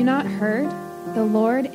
you not heard? The Lord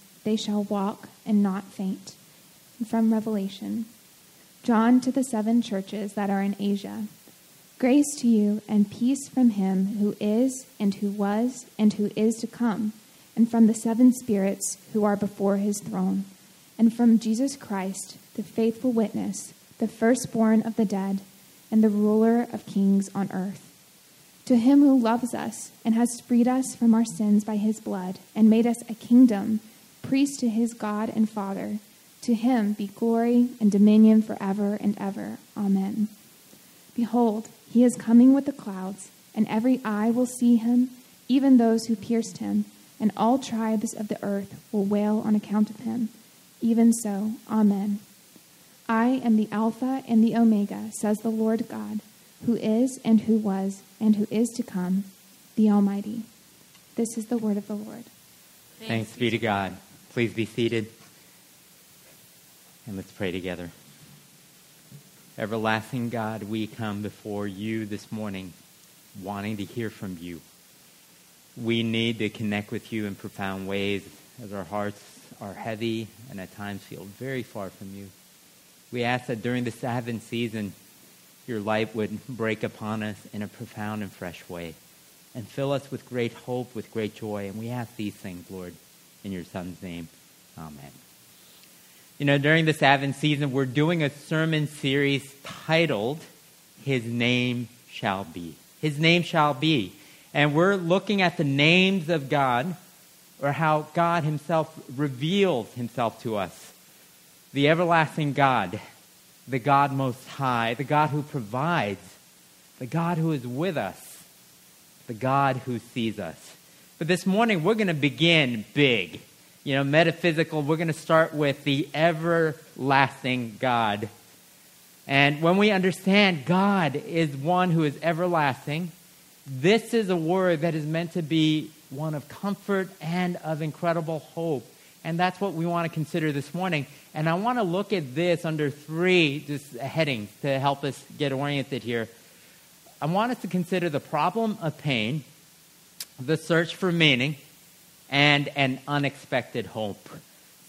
They shall walk and not faint. And from Revelation, John to the 7 churches that are in Asia. Grace to you and peace from him who is and who was and who is to come, and from the 7 spirits who are before his throne, and from Jesus Christ, the faithful witness, the firstborn of the dead, and the ruler of kings on earth. To him who loves us and has freed us from our sins by his blood and made us a kingdom, priest to his God and Father, to him be glory and dominion forever and ever. Amen. Behold, he is coming with the clouds, and every eye will see him, even those who pierced him, and all tribes of the earth will wail on account of him. Even so, amen. I am the Alpha and the Omega, says the Lord God, who is and who was and who is to come, the Almighty. This is the word of the Lord. Thanks be to God. Please be seated, and let's pray together. Everlasting God, we come before you this morning wanting to hear from you. We need to connect with you in profound ways as our hearts are heavy and at times feel very far from you. We ask that during this Advent season, your light would break upon us in a profound and fresh way and fill us with great hope, with great joy. And we ask these things, Lord, in your Son's name. Amen. You know, during this Advent season, we're doing a sermon series titled, His Name Shall Be. His Name Shall Be. And we're looking at the names of God, or how God himself reveals himself to us. The everlasting God, the God most high, the God who provides, the God who is with us, the God who sees us. But this morning, we're going to begin big, metaphysical. We're going to start with the everlasting God. And when we understand God is one who is everlasting, this is a word that is meant to be one of comfort and of incredible hope. And that's what we want to consider this morning. And I want to look at this under 3 just headings to help us get oriented here. I want us to consider the problem of pain, the search for meaning, and an unexpected hope.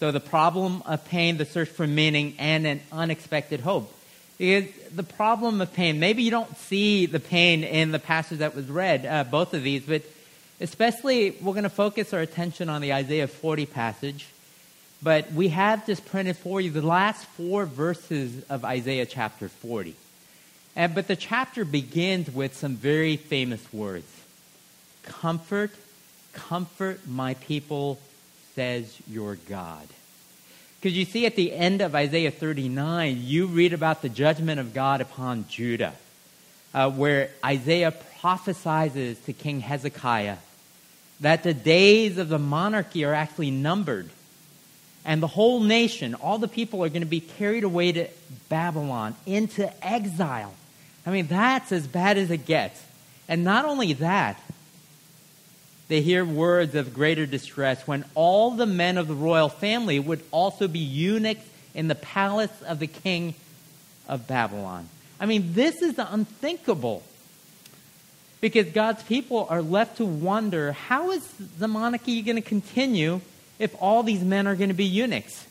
So the problem of pain, the search for meaning, and an unexpected hope. Because the problem of pain, maybe you don't see the pain in the passage that was read, both of these, but especially, we're going to focus our attention on the Isaiah 40 passage, but we have just printed for you the last 4 verses of Isaiah chapter 40. But the chapter begins with some very famous words. Comfort, comfort my people, says your God. Because you see at the end of Isaiah 39, you read about the judgment of God upon Judah, where Isaiah prophesies to King Hezekiah that the days of the monarchy are actually numbered, and the whole nation, all the people, are going to be carried away to Babylon into exile. I mean, that's as bad as it gets. And not only that, they hear words of greater distress when all the men of the royal family would also be eunuchs in the palace of the king of Babylon. I mean, this is unthinkable. Because God's people are left to wonder, how is the monarchy going to continue if all these men are going to be eunuchs?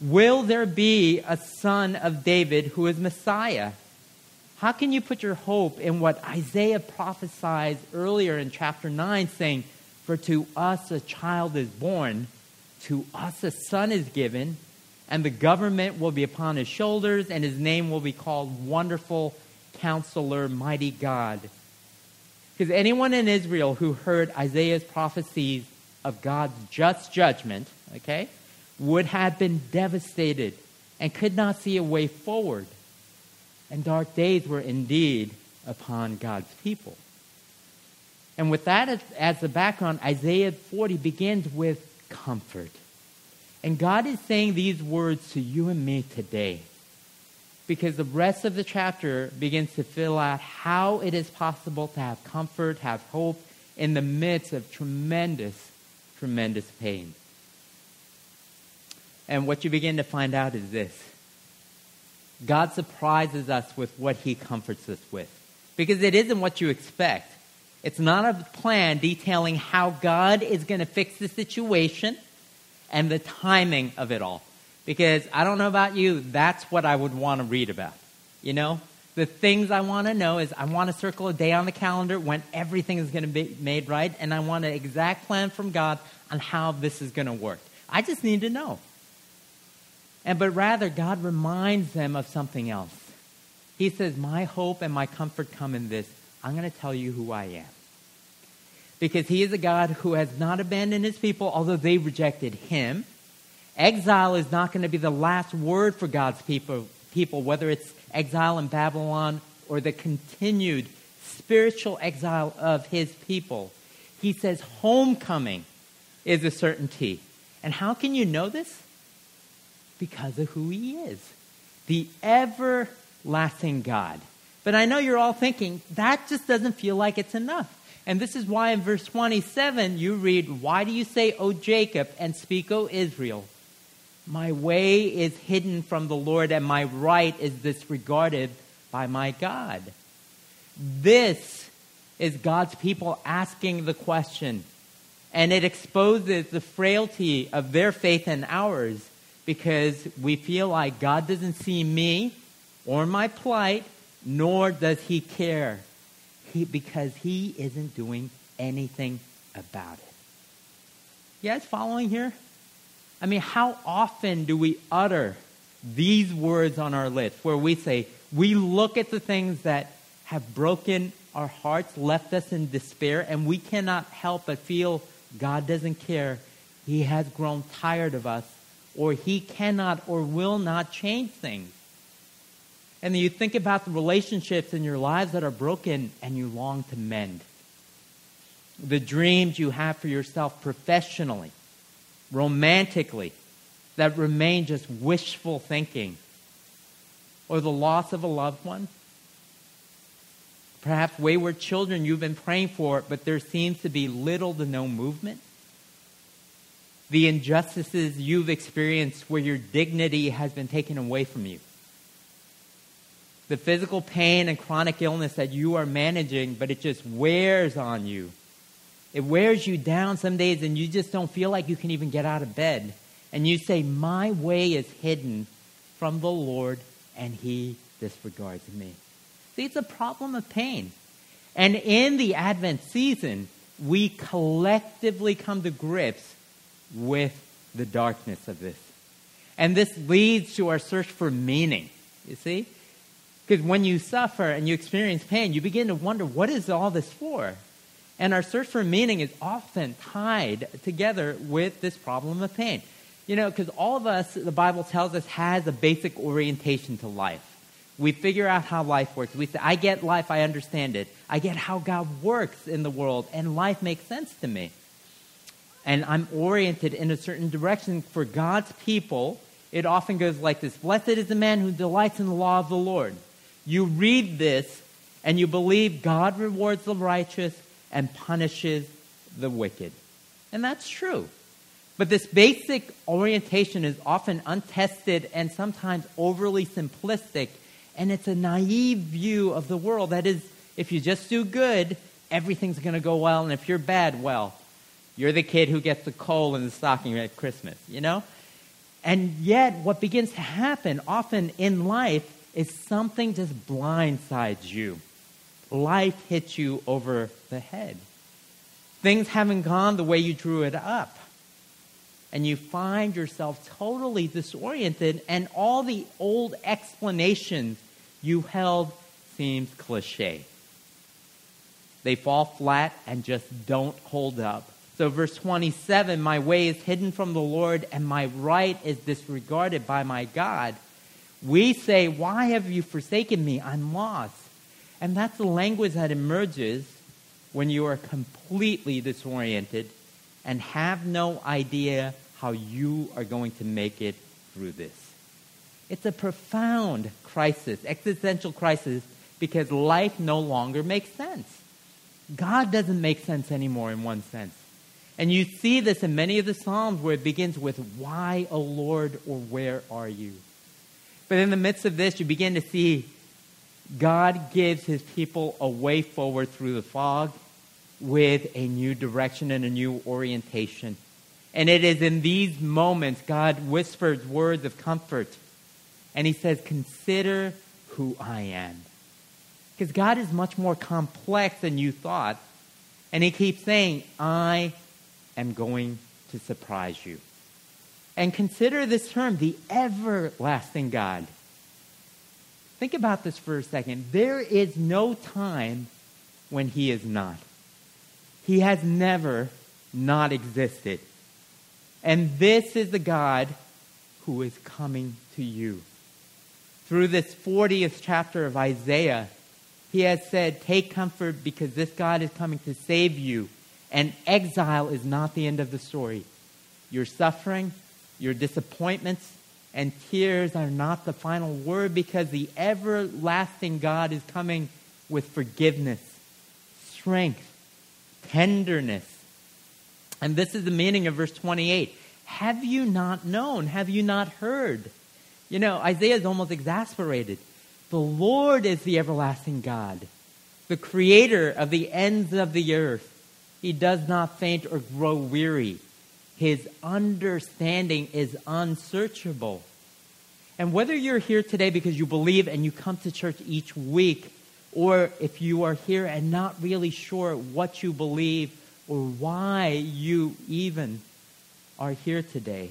Will there be a son of David who is Messiah? How can you put your hope in what Isaiah prophesies earlier in chapter 9, saying, for to us a child is born, to us a son is given, and the government will be upon his shoulders, and his name will be called Wonderful Counselor, Mighty God. Because anyone in Israel who heard Isaiah's prophecies of God's just judgment, would have been devastated and could not see a way forward. And dark days were indeed upon God's people. And with that as the background, Isaiah 40 begins with comfort. And God is saying these words to you and me today, because the rest of the chapter begins to fill out how it is possible to have comfort, have hope in the midst of tremendous, tremendous pain. And what you begin to find out is this: God surprises us with what he comforts us with, because it isn't what you expect. It's not a plan detailing how God is going to fix the situation and the timing of it all. Because I don't know about you, that's what I would want to read about. You know, the things I want to know is I want to circle a day on the calendar when everything is going to be made right, and I want an exact plan from God on how this is going to work. I just need to know. But rather, God reminds them of something else. He says, my hope and my comfort come in this: I'm going to tell you who I am. Because he is a God who has not abandoned his people, although they rejected him. Exile is not going to be the last word for God's people, whether it's exile in Babylon or the continued spiritual exile of his people. He says homecoming is a certainty. And how can you know this? Because of who he is, the everlasting God. But I know you're all thinking, that just doesn't feel like it's enough. And this is why in verse 27 you read, why do you say, O Jacob, and speak, O Israel? My way is hidden from the Lord, and my right is disregarded by my God. This is God's people asking the question, and it exposes the frailty of their faith and ours, because we feel like God doesn't see me or my plight, nor does he care, because he isn't doing anything about it. You guys following here? I mean, how often do we utter these words on our lips where we say, we look at the things that have broken our hearts, left us in despair, and we cannot help but feel God doesn't care. He has grown tired of us, or he cannot or will not change things. And then you think about the relationships in your lives that are broken and you long to mend. The dreams you have for yourself professionally, romantically, that remain just wishful thinking. Or the loss of a loved one. Perhaps wayward children you've been praying for, but there seems to be little to no movement. The injustices you've experienced where your dignity has been taken away from you. The physical pain and chronic illness that you are managing, but it just wears on you. It wears you down some days, and you just don't feel like you can even get out of bed. And you say, my way is hidden from the Lord, and he disregards me. See, it's a problem of pain. And in the Advent season, we collectively come to grips with the darkness of this. And this leads to our search for meaning, you see? Because when you suffer and you experience pain, you begin to wonder, what is all this for? And our search for meaning is often tied together with this problem of pain. You know, because all of us, the Bible tells us, has a basic orientation to life. We figure out how life works. We say, I get life, I understand it. I get how God works in the world, and life makes sense to me. And I'm oriented in a certain direction. For God's people, it often goes like this: blessed is the man who delights in the law of the Lord. You read this and you believe God rewards the righteous and punishes the wicked. And that's true. But this basic orientation is often untested and sometimes overly simplistic. And it's a naive view of the world. That is, if you just do good, everything's going to go well. And if you're bad, well, you're the kid who gets the coal in the stocking at Christmas, you know? And yet what begins to happen often in life is something just blindsides you. Life hits you over the head. Things haven't gone the way you drew it up. And you find yourself totally disoriented, and all the old explanations you held seems cliche. They fall flat and just don't hold up. So verse 27, my way is hidden from the Lord, and my right is disregarded by my God. We say, why have you forsaken me? I'm lost. And that's the language that emerges when you are completely disoriented and have no idea how you are going to make it through this. It's a profound crisis, existential crisis, because life no longer makes sense. God doesn't make sense anymore in one sense. And you see this in many of the Psalms where it begins with, why, O Lord, or where are you? But in the midst of this, you begin to see God gives his people a way forward through the fog with a new direction and a new orientation. And it is in these moments God whispers words of comfort. And he says, consider who I am. Because God is much more complex than you thought. And he keeps saying, I am going to surprise you. And consider this term, the everlasting God. Think about this for a second. There is no time when he is not. He has never not existed. And this is the God who is coming to you. Through this 40th chapter of Isaiah, he has said, take comfort because this God is coming to save you. And exile is not the end of the story. Your suffering, your disappointments, and tears are not the final word, because the everlasting God is coming with forgiveness, strength, tenderness. And this is the meaning of verse 28. Have you not known? Have you not heard? You know, Isaiah is almost exasperated. The Lord is the everlasting God, the creator of the ends of the earth. He does not faint or grow weary. His understanding is unsearchable. And whether you're here today because you believe and you come to church each week, or if you are here and not really sure what you believe or why you even are here today,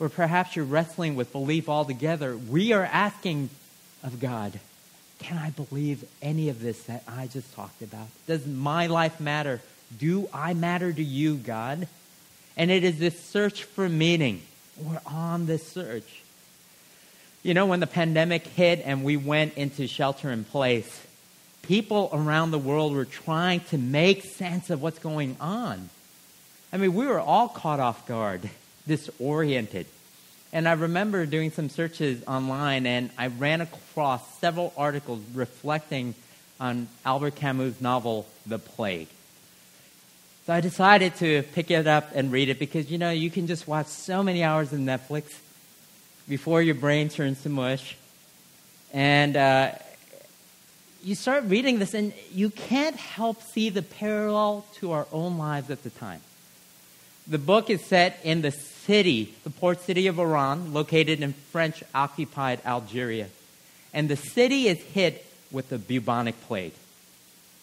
or perhaps you're wrestling with belief altogether, we are asking of God, can I believe any of this that I just talked about? Does my life matter? Do I matter to you, God? And it is this search for meaning. We're on this search. You know, when the pandemic hit and we went into shelter in place, people around the world were trying to make sense of what's going on. I mean, we were all caught off guard, disoriented. And I remember doing some searches online, and I ran across several articles reflecting on Albert Camus' novel, The Plague. So I decided to pick it up and read it because, you know, you can just watch so many hours of Netflix before your brain turns to mush. And you start reading this, and you can't help see the parallel to our own lives at the time. The book is set in the city, the port city of Oran, located in French-occupied Algeria. And the city is hit with the bubonic plague.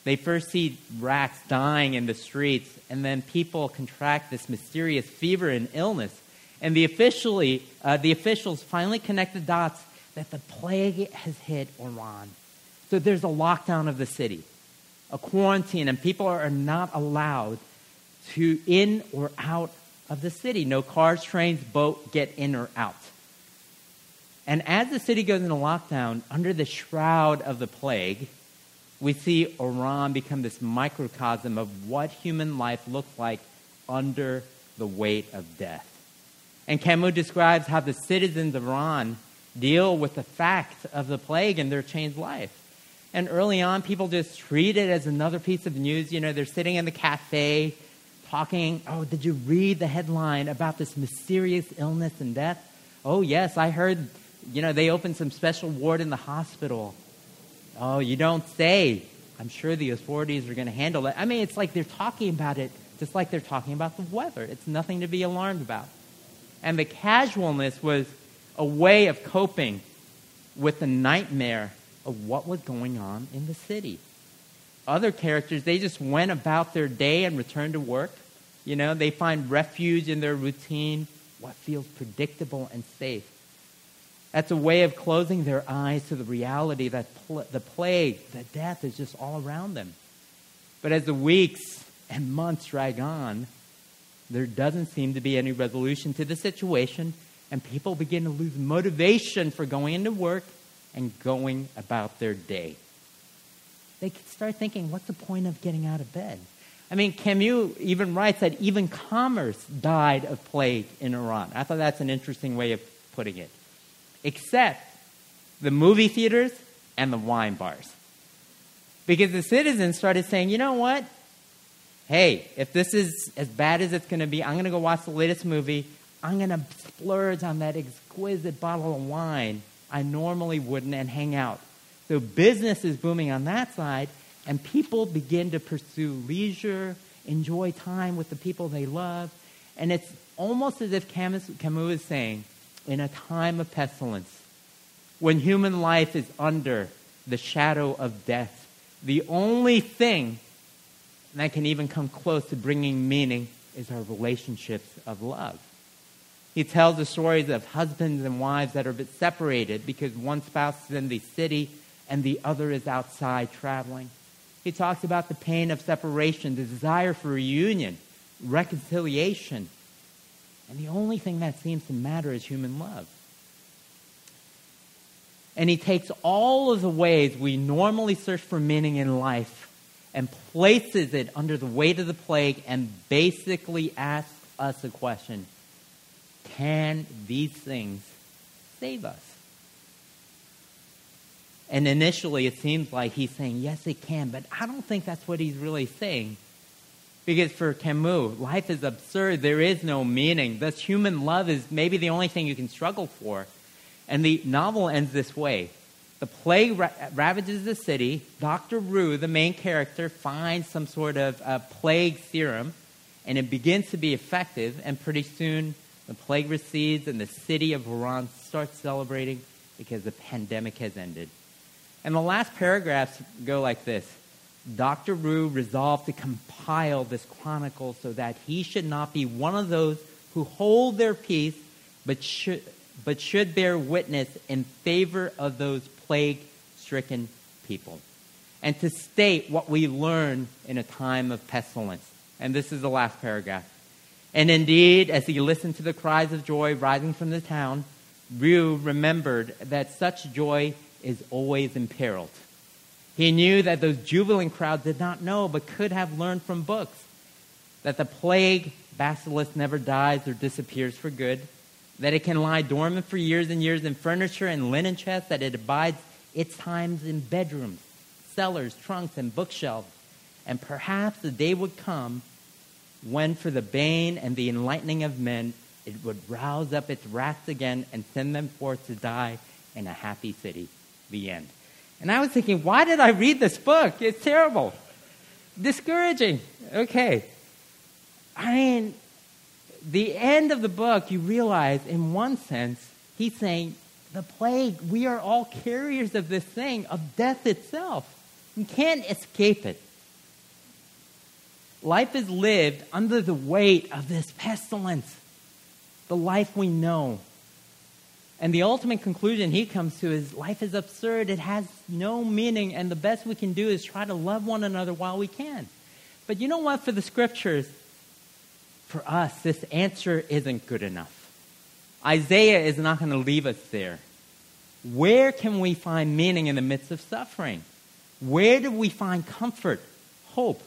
They first see rats dying in the streets, and then people contract this mysterious fever and illness. And the officials finally connect the dots that the plague has hit Oran. So there's a lockdown of the city, a quarantine, and people are not allowed to in or out of the city. No cars, trains, boat get in or out. And as the city goes into lockdown, under the shroud of the plague, we see Oran become this microcosm of what human life looks like under the weight of death. And Camus describes how the citizens of Oran deal with the fact of the plague and their changed life. And early on, people just treat it as another piece of news. You know, they're sitting in the cafe talking, oh, did you read the headline about this mysterious illness and death? Oh, yes, I heard, you know, they opened some special ward in the hospital. Oh, you don't say. I'm sure the authorities are going to handle it. I mean, it's like they're talking about it just like they're talking about the weather. It's nothing to be alarmed about. And the casualness was a way of coping with the nightmare of what was going on in the city. Other characters, they just went about their day and returned to work. You know, they find refuge in their routine, what feels predictable and safe. That's a way of closing their eyes to the reality that the plague, the death is just all around them. But as the weeks and months drag on, there doesn't seem to be any resolution to the situation, and people begin to lose motivation for going into work and going about their day. They start thinking, what's the point of getting out of bed? I mean, Camus even writes that even commerce died of plague in Iran. I thought that's an interesting way of putting it. Except the movie theaters and the wine bars. Because the citizens started saying, you know what? Hey, if this is as bad as it's going to be, I'm going to go watch the latest movie. I'm going to splurge on that exquisite bottle of wine I normally wouldn't and hang out. So business is booming on that side, and people begin to pursue leisure, enjoy time with the people they love. And it's almost as if Camus is saying, in a time of pestilence, when human life is under the shadow of death, the only thing that can even come close to bringing meaning is our relationships of love. He tells the stories of husbands and wives that are a bit separated because one spouse is in the city and the other is outside traveling. He talks about the pain of separation, the desire for reunion, reconciliation. And the only thing that seems to matter is human love. And he takes all of the ways we normally search for meaning in life and places it under the weight of the plague and basically asks us a question. Can these things save us? And initially it seems like he's saying, yes, it can, but I don't think that's what he's really saying. Because for Camus, life is absurd. There is no meaning. Thus, human love is maybe the only thing you can struggle for. And the novel ends this way. The plague ravages the city. Dr. Rue, the main character, finds some sort of plague serum, and it begins to be effective. And pretty soon, the plague recedes, and the city of Iran starts celebrating because the pandemic has ended. And the last paragraphs go like this. Dr. Rue resolved to compile this chronicle so that he should not be one of those who hold their peace, but should bear witness in favor of those plague-stricken people, and to state what we learn in a time of pestilence. And this is the last paragraph. And indeed, as he listened to the cries of joy rising from the town, Rue remembered that such joy is always imperiled. He knew that those jubilant crowds did not know but could have learned from books that the plague basilisk never dies or disappears for good, that it can lie dormant for years and years in furniture and linen chests, that it abides its times in bedrooms, cellars, trunks, and bookshelves. And perhaps the day would come when for the bane and the enlightening of men, it would rouse up its wrath again and send them forth to die in a happy city. The end. And I was thinking, why did I read this book? It's terrible. Discouraging. Okay. I mean, the end of the book, you realize, in one sense, he's saying, the plague, we are all carriers of this thing, of death itself. You can't escape it. Life is lived under the weight of this pestilence, the life we know. And the ultimate conclusion he comes to is life is absurd, it has no meaning, and the best we can do is try to love one another while we can. But you know what? For the scriptures, for us, this answer isn't good enough. Isaiah is not going to leave us there. Where can we find meaning in the midst of suffering? Where do we find comfort, hope?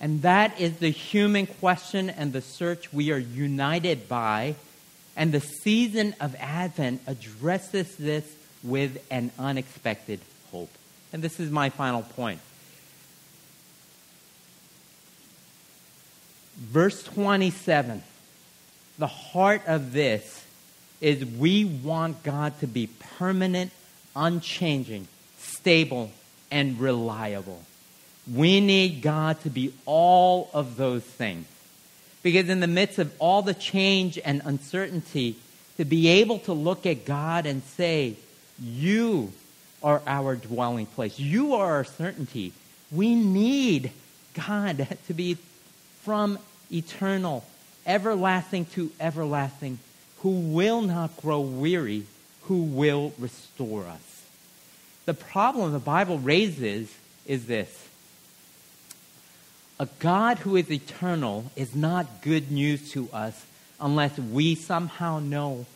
And that is the human question and the search we are united by. And the season of Advent addresses this with an unexpected hope. And this is my final point. Verse 27, the heart of this is we want God to be permanent, unchanging, stable, and reliable. We need God to be all of those things. Because in the midst of all the change and uncertainty, to be able to look at God and say, you are our dwelling place. You are our certainty. We need God to be from eternal, everlasting to everlasting, who will not grow weary, who will restore us. The problem the Bible raises is this. A God who is eternal is not good news to us unless we somehow know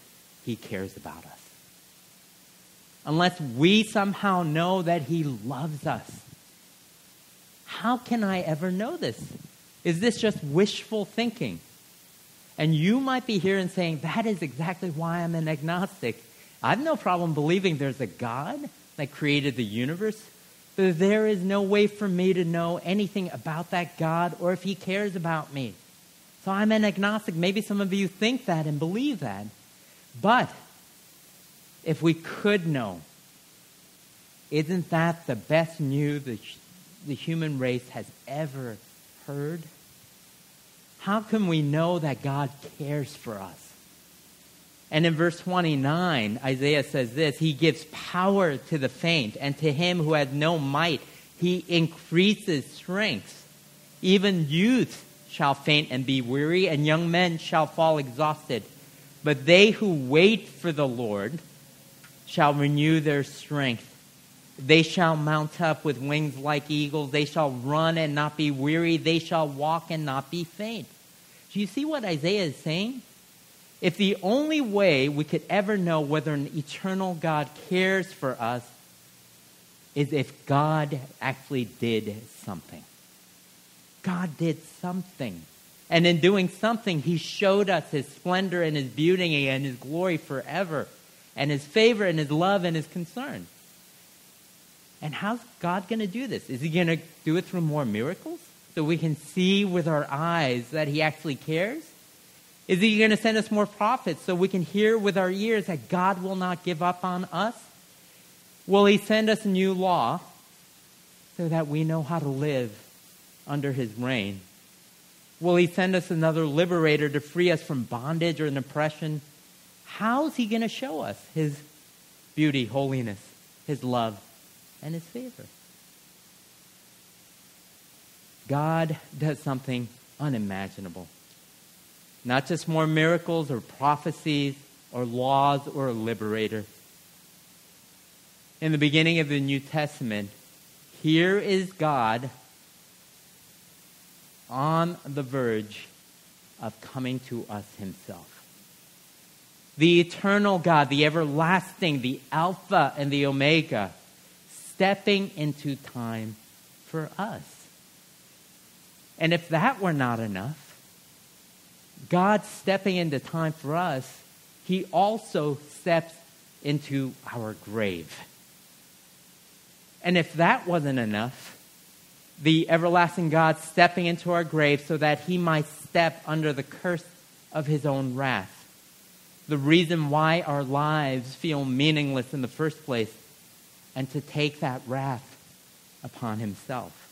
he cares about us. Unless we somehow know that he loves us. How can I ever know this? Is this just wishful thinking? And you might be here and saying, that is exactly why I'm an agnostic. I have no problem believing there's a God that created the universe, but there is no way for me to know anything about that God or if he cares about me. So I'm an agnostic. Maybe some of you think that and believe that. But if we could know, isn't that the best news the human race has ever heard? How can we know that God cares for us? And in verse 29, Isaiah says this, he gives power to the faint, and to him who had no might, he increases strength. Even youth shall faint and be weary, and young men shall fall exhausted. But they who wait for the Lord shall renew their strength. They shall mount up with wings like eagles. They shall run and not be weary. They shall walk and not be faint. Do you see what Isaiah is saying? If the only way we could ever know whether an eternal God cares for us is if God actually did something. God did something. And in doing something, he showed us his splendor and his beauty and his glory forever, and his favor and his love and his concern. And how's God going to do this? Is he going to do it through more miracles so we can see with our eyes that he actually cares? Is he going to send us more prophets so we can hear with our ears that God will not give up on us? Will he send us a new law so that we know how to live under his reign? Will he send us another liberator to free us from bondage or an oppression? How is he going to show us his beauty, holiness, his love, and his favor? God does something unimaginable. Not just more miracles or prophecies or laws or a liberator. In the beginning of the New Testament, here is God on the verge of coming to us himself. The eternal God, the everlasting, the Alpha and the Omega, stepping into time for us. And if that were not enough, God stepping into time for us, he also steps into our grave. And if that wasn't enough, the everlasting God stepping into our grave so that he might step under the curse of his own wrath. The reason why our lives feel meaningless in the first place, and to take that wrath upon himself.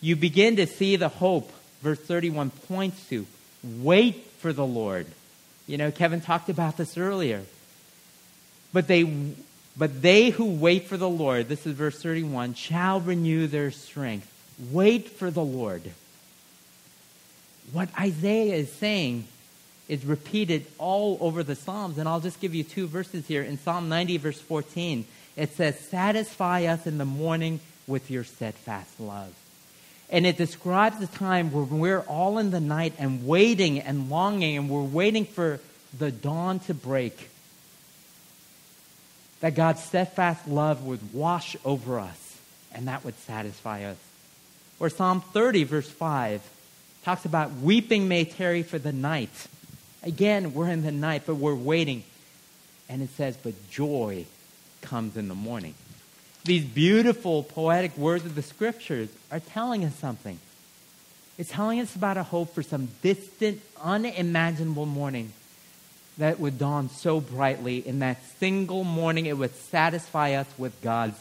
You begin to see the hope verse 31 points to. Wait for the Lord. You know, Kevin talked about this earlier. But they who wait for the Lord, this is verse 31, shall renew their strength. Wait for the Lord. What Isaiah is saying is repeated all over the Psalms, and I'll just give you two verses here. In Psalm 90, verse 14, it says, satisfy us in the morning with your steadfast love. And it describes the time where we're all in the night and waiting and longing, and we're waiting for the dawn to break. That God's steadfast love would wash over us, and that would satisfy us. Or Psalm 30, verse 5, talks about weeping may tarry for the night. Again, we're in the night, but we're waiting. And it says, but joy comes in the morning. These beautiful poetic words of the scriptures are telling us something. It's telling us about a hope for some distant, unimaginable morning that would dawn so brightly. In that single morning, it would satisfy us with God's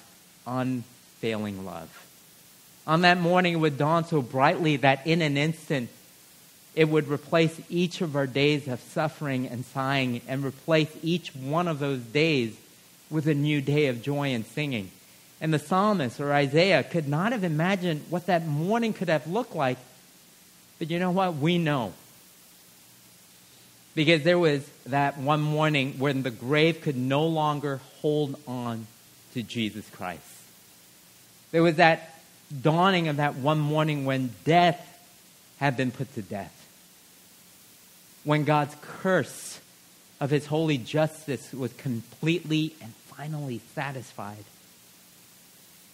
unfailing love. On that morning, it would dawn so brightly that in an instant, it would replace each of our days of suffering and sighing, and replace each one of those days with a new day of joy and singing. And the psalmist or Isaiah could not have imagined what that morning could have looked like. But you know what? We know. Because there was that one morning when the grave could no longer hold on to Jesus Christ. There was that dawning of that one morning when death had been put to death. When God's curse of his holy justice was completely and finally satisfied.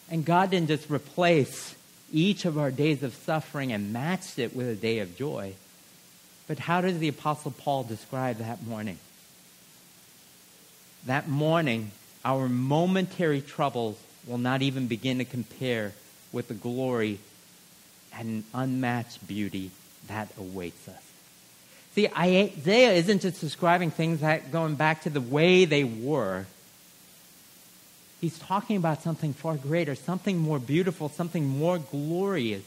And God didn't just replace each of our days of suffering and matched it with a day of joy. But how does the Apostle Paul describe that morning? That morning, our momentary troubles will not even begin to compare with the glory and unmatched beauty that awaits us. See, Isaiah isn't just describing things that going back to the way they were. He's talking about something far greater, something more beautiful, something more glorious,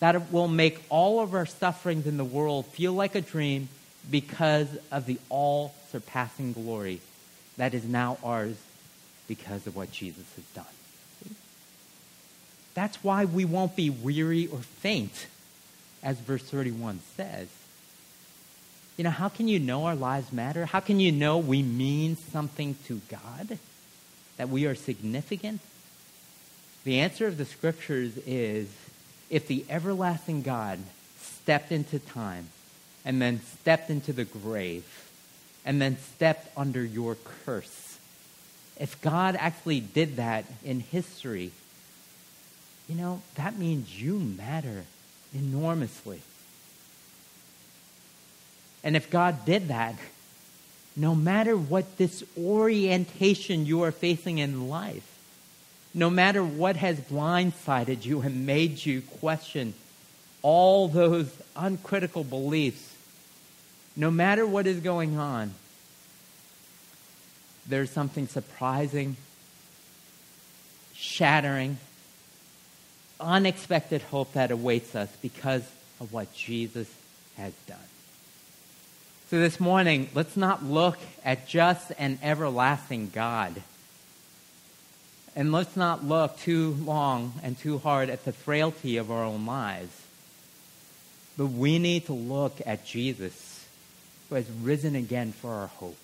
that it will make all of our sufferings in the world feel like a dream because of the all-surpassing glory that is now ours because of what Jesus has done. See? That's why we won't be weary or faint, as verse 31 says. You know, how can you know our lives matter? How can you know we mean something to God? That we are significant? The answer of the scriptures is, if the everlasting God stepped into time and then stepped into the grave and then stepped under your curse, if God actually did that in history, you know, that means you matter enormously. And if God did that, no matter what disorientation you are facing in life, no matter what has blindsided you and made you question all those uncritical beliefs, no matter what is going on, there's something surprising, shattering, unexpected hope that awaits us because of what Jesus has done. So this morning, let's not look at just an everlasting God. And let's not look too long and too hard at the frailty of our own lives. But we need to look at Jesus, who has risen again for our hope.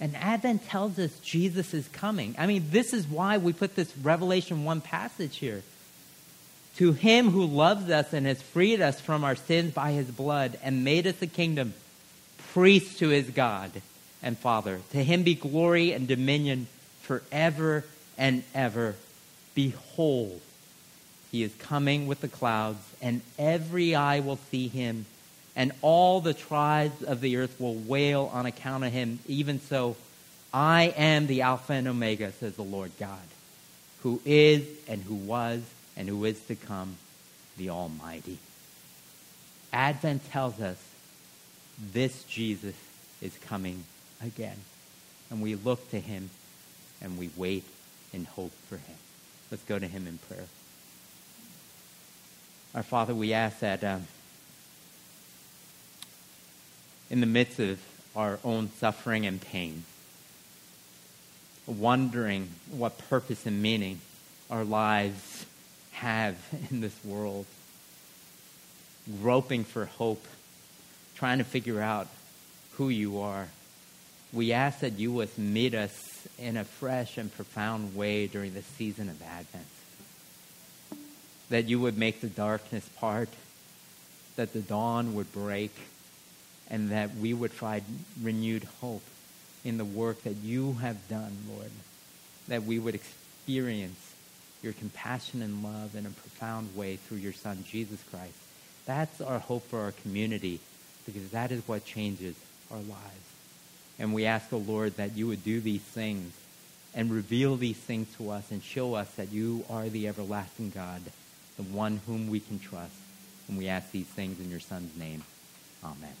And Advent tells us Jesus is coming. I mean, this is why we put this Revelation 1 passage here. To him who loves us and has freed us from our sins by his blood and made us a kingdom, priest to his God and Father. To him be glory and dominion forever and ever. Behold, he is coming with the clouds, and every eye will see him, and all the tribes of the earth will wail on account of him. Even so, I am the Alpha and Omega, says the Lord God, who is and who was and who is to come, the Almighty. Advent tells us this Jesus is coming again. And we look to him and we wait and hope for him. Let's go to him in prayer. Our Father, we ask that in the midst of our own suffering and pain, wondering what purpose and meaning our lives have in this world, groping for hope, trying to figure out who you are, we ask that you would meet us in a fresh and profound way during the season of Advent. That you would make the darkness part, that the dawn would break, and that we would find renewed hope in the work that you have done, Lord. That we would experience your compassion and love in a profound way through your Son, Jesus Christ. That's our hope for our community, because that is what changes our lives. And we ask, O Lord, that you would do these things and reveal these things to us and show us that you are the everlasting God, the one whom we can trust. And we ask these things in your Son's name. Amen.